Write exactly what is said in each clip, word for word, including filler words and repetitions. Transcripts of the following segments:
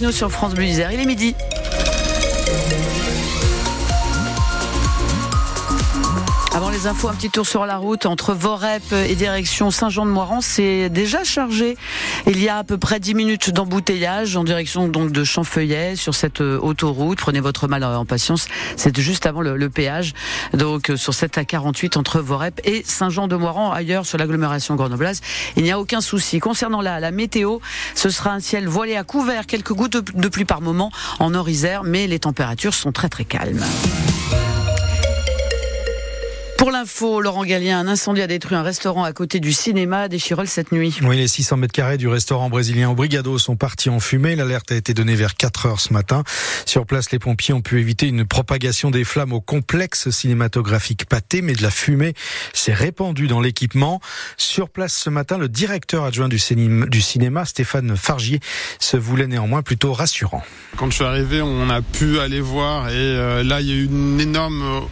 avec nous sur France Bleu Isère. Il est midi. Avant les infos, un petit tour sur la route entre Voreppe et direction Saint-Jean-de-Moirans. C'est déjà chargé. Il y a à peu près dix minutes d'embouteillage en direction donc de Champfeuillet sur cette autoroute. Prenez votre mal en patience. C'est juste avant le, le péage. Donc sur cette A quarante-huit entre Voreppe et Saint-Jean-de-Moirans. Ailleurs sur l'agglomération grenobloise, il n'y a aucun souci. Concernant la, la météo, ce sera un ciel voilé à couvert. Quelques gouttes de, de pluie par moment en Nord-Isère, mais les températures sont très très calmes. Pour l'info, Laurent Gallien, un incendie a détruit un restaurant à côté du cinéma d'Échirolles cette nuit. Oui, les six cents mètres carrés du restaurant brésilien au Brigado sont partis en fumée. L'alerte a été donnée vers quatre heures ce matin. Sur place, les pompiers ont pu éviter une propagation des flammes au complexe cinématographique Pathé, mais de la fumée s'est répandue dans l'équipement. Sur place ce matin, le directeur adjoint du cinéma, Stéphane Fargier, se voulait néanmoins plutôt rassurant. Quand je suis arrivé, on a pu aller voir et euh, là, il y a eu une énorme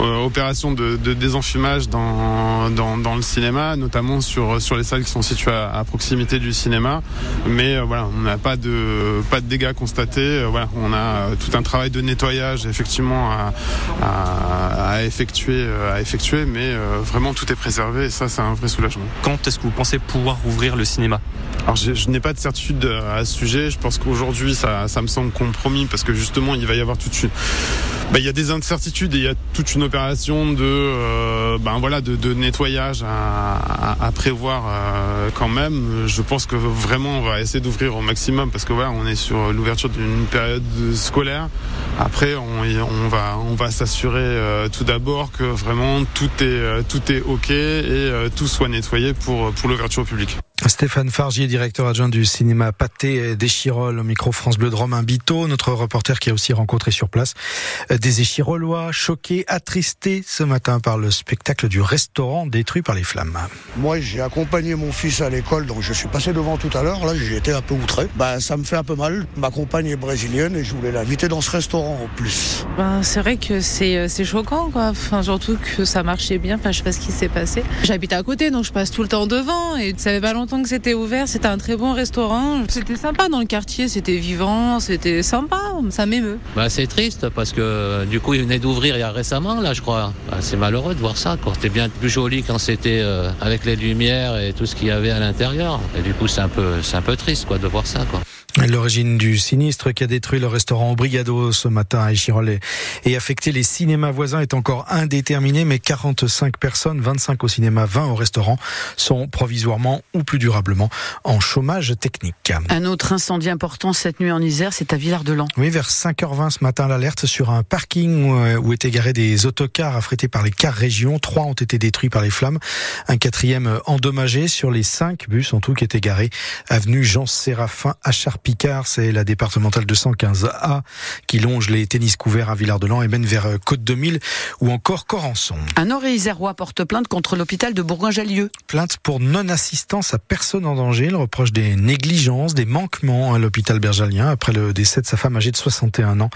euh, opération de, de désenfumage dans, dans, dans le cinéma, notamment sur, sur les salles qui sont situées à, à proximité du cinéma. Mais euh, voilà, on n'a pas de, pas de dégâts constatés. Euh, voilà, on a euh, tout un travail de nettoyage effectivement à, à, à, effectuer, à effectuer, mais euh, vraiment tout est préservé et ça, c'est un vrai soulagement. Quand est-ce que vous pensez pouvoir rouvrir le cinéma ? Alors, je, je n'ai pas de certitude à ce sujet. Je pense qu'aujourd'hui, ça, ça me semble compromis parce que justement, il va y avoir tout de suite. Ben, il y a des incertitudes et il y a toute une opération de, euh, ben voilà, de, de nettoyage à, à, à prévoir euh, quand même. Je pense que vraiment on va essayer d'ouvrir au maximum parce que voilà, on est sur l'ouverture d'une période scolaire. Après, on, on va, on va s'assurer euh, tout d'abord que vraiment tout est, euh, tout est ok et euh, tout soit nettoyé pour, pour l'ouverture au public. Stéphane Fargier, directeur adjoint du cinéma Pathé d'Échirolles, au micro France Bleu de Romain Bitot, notre reporter qui a aussi rencontré sur place des Échirollois choqués, attristés ce matin par le spectacle du restaurant détruit par les flammes. Moi, j'ai accompagné mon fils à l'école, donc je suis passé devant tout à l'heure, là j'ai été un peu outré. Ben, ça me fait un peu mal, ma compagne est brésilienne et je voulais l'inviter dans ce restaurant en plus. Ben, c'est vrai que c'est, c'est choquant, quoi. Enfin, surtout que ça marchait bien, enfin, je sais pas ce qui s'est passé. J'habite à côté, donc je passe tout le temps devant et ça avait pas longtemps que c'était ouvert, c'était un très bon restaurant, c'était sympa dans le quartier, c'était vivant, c'était sympa, ça m'émeut. Bah c'est triste parce que du coup il venait d'ouvrir il y a récemment là je crois. Bah, c'est malheureux de voir ça, quoi. C'était bien plus joli quand c'était euh, avec les lumières et tout ce qu'il y avait à l'intérieur. Et du coup c'est un peu, c'est un peu triste quoi de voir ça quoi. L'origine du sinistre qui a détruit le restaurant au Brigado ce matin à Échirolles et affecté les cinémas voisins est encore indéterminée, mais quarante-cinq personnes, vingt-cinq au cinéma, vingt au restaurant, sont provisoirement ou plus durablement en chômage technique. Un autre incendie important cette nuit en Isère, c'est à Villard-de-Lans. Oui, vers cinq heures vingt ce matin, l'alerte sur un parking où étaient garés des autocars affrétés par les cars région. Trois ont été détruits par les flammes. Un quatrième endommagé sur les cinq bus en tout qui étaient garés avenue Jean-Séraphin à Charpennes Picard, c'est la départementale deux cent quinze A qui longe les tennis couverts à Villard-de-Lans et mène vers Côte de Mille ou encore Corançon. Un Nord-Isérois porte plainte contre l'hôpital de Bourgoin-Jallieu. Plainte pour non-assistance à personne en danger. Il reproche des négligences, des manquements à l'hôpital bergalien après le décès de sa femme âgée de soixante et un ans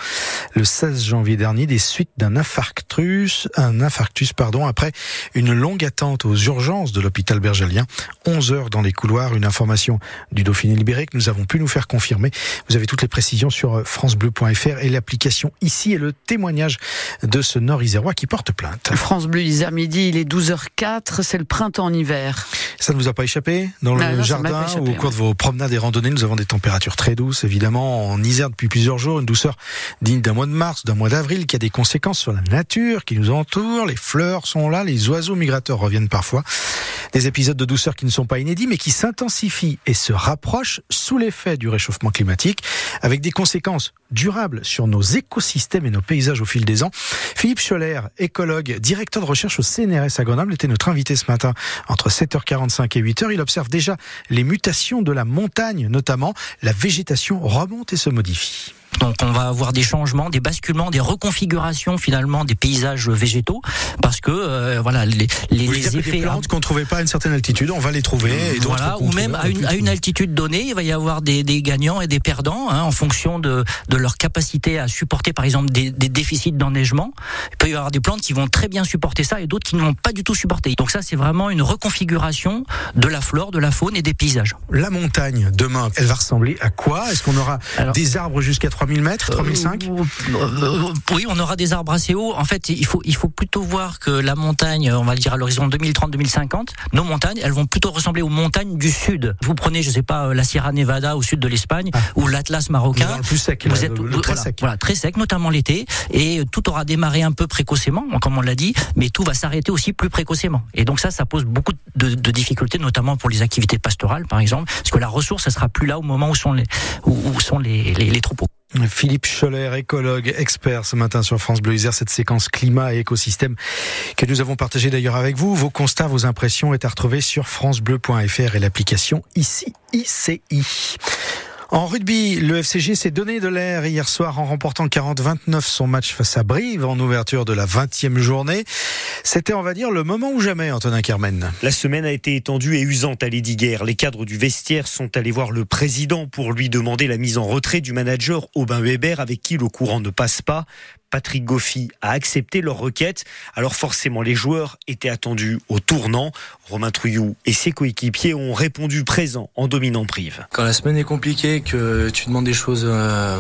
le seize janvier dernier, des suites d'un infarctus, un infarctus pardon, après une longue attente aux urgences de l'hôpital bergalien. onze heures dans les couloirs, une information du Dauphiné Libéré que nous avons pu nous faire confirmé. Vous avez toutes les précisions sur francebleu point fr et l'application ici et le témoignage de ce Nord-Isérois qui porte plainte. France Bleu Isère midi, il est douze heures quatre, c'est le printemps en hiver. Ça ne vous a pas échappé dans le non, jardin non, échappé, ou au cours ouais. de vos promenades et randonnées, nous avons des températures très douces évidemment en Isère depuis plusieurs jours, une douceur digne d'un mois de mars, d'un mois d'avril qui a des conséquences sur la nature qui nous entoure, les fleurs sont là, les oiseaux migrateurs reviennent parfois. Des épisodes de douceur qui ne sont pas inédits mais qui s'intensifient et se rapprochent sous l'effet du réchauffement climatique avec des conséquences durables sur nos écosystèmes et nos paysages au fil des ans. Philippe Scholler, écologue, directeur de recherche au C N R S à Grenoble, était notre invité ce matin entre sept heures quarante-cinq et huit heures. Il observe déjà les mutations de la montagne, notamment la végétation remonte et se modifie. Donc on va avoir des changements, des basculements, des reconfigurations finalement des paysages végétaux, parce que euh, voilà les, les, les effets des plantes hein, qu'on trouvait pas à une certaine altitude, on va les trouver. Et voilà, ou même à une, à une altitude donnée, il va y avoir des, des gagnants et des perdants hein, en fonction de, de leur capacité à supporter par exemple des, des déficits d'enneigement. Il peut y avoir des plantes qui vont très bien supporter ça et d'autres qui ne vont pas du tout supporter. Donc ça c'est vraiment une reconfiguration de la flore, de la faune et des paysages. La montagne demain, elle va ressembler à quoi ? Est-ce qu'on aura Alors, des arbres jusqu'à trois mille mètres, trois mille cinq cents ? Oui, on aura des arbres assez hauts. En fait, il faut, il faut plutôt voir que la montagne, on va le dire à l'horizon deux mille trente deux mille cinquante, nos montagnes, elles vont plutôt ressembler aux montagnes du sud. Vous prenez, je ne sais pas, la Sierra Nevada au sud de l'Espagne, ah, ou l'Atlas marocain. Le plus sec, vous êtes, le, le très voilà, sec. Voilà, très sec, notamment l'été. Et tout aura démarré un peu précocement, comme on l'a dit, mais tout va s'arrêter aussi plus précocement. Et donc ça, ça pose beaucoup de, de difficultés, notamment pour les activités pastorales, par exemple, parce que la ressource, elle ne sera plus là au moment où sont les, où, où sont les, les, les troupeaux. Philippe Scholler, écologue, expert ce matin sur France Bleu Isère, cette séquence climat et écosystème que nous avons partagée d'ailleurs avec vous. Vos constats, vos impressions est à retrouver sur francebleu point fr et l'application ICI. ICI. En rugby, le F C G s'est donné de l'air hier soir en remportant quarante à vingt-neuf son match face à Brive en ouverture de la vingtième journée. C'était, on va dire, le moment ou jamais, Antonin Kermen. La semaine a été étendue et usante à l'Hédi-Guerre. Les cadres du vestiaire sont allés voir le président pour lui demander la mise en retrait du manager Aubin Weber, avec qui le courant ne passe pas. Patrick Goffi a accepté leur requête. Alors forcément, les joueurs étaient attendus au tournant. Romain Trouilloux et ses coéquipiers ont répondu présents en dominant Brive. Quand la semaine est compliquée, que tu demandes des choses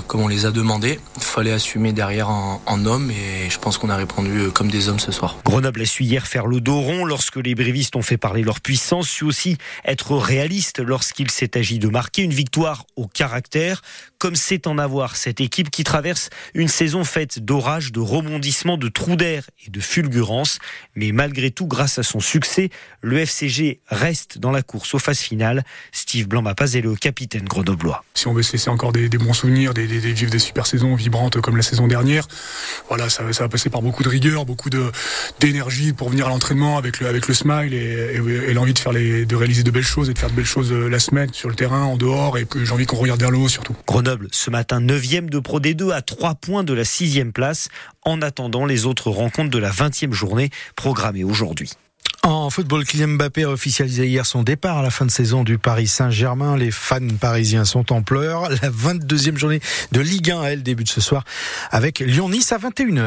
comme on les a demandées, il fallait assumer derrière en, en hommes, et je pense qu'on a répondu comme des hommes ce soir. Grenoble a su hier faire le dos rond lorsque les brivistes ont fait parler leur puissance, su aussi être réaliste lorsqu'il s'est agi de marquer une victoire au caractère, comme c'est en avoir cette équipe qui traverse une saison faite d'eau Orage de rebondissements, de trous d'air et de fulgurances. Mais malgré tout, grâce à son succès, le F C G reste dans la course aux phases finales. Steve Blanc-Mapazelé, le capitaine grenoblois. Si on veut se laisser encore des, des bons souvenirs, des, des, des, des super saisons vibrantes comme la saison dernière, voilà, ça, ça va passer par beaucoup de rigueur, beaucoup de, d'énergie pour venir à l'entraînement avec le, avec le smile et, et, et l'envie de, faire les, de réaliser de belles choses et de faire de belles choses la semaine sur le terrain, en dehors, et que j'ai envie qu'on regarde vers le haut surtout. Grenoble, ce matin, neuvième de Pro D deux, à trois points de la sixième place, en attendant les autres rencontres de la vingtième journée programmée aujourd'hui. En football, Kylian Mbappé a officialisé hier son départ à la fin de saison du Paris Saint-Germain. Les fans parisiens sont en pleurs. La vingt-deuxième journée de Ligue un, elle, débute ce soir avec Lyon-Nice à vingt et une heures.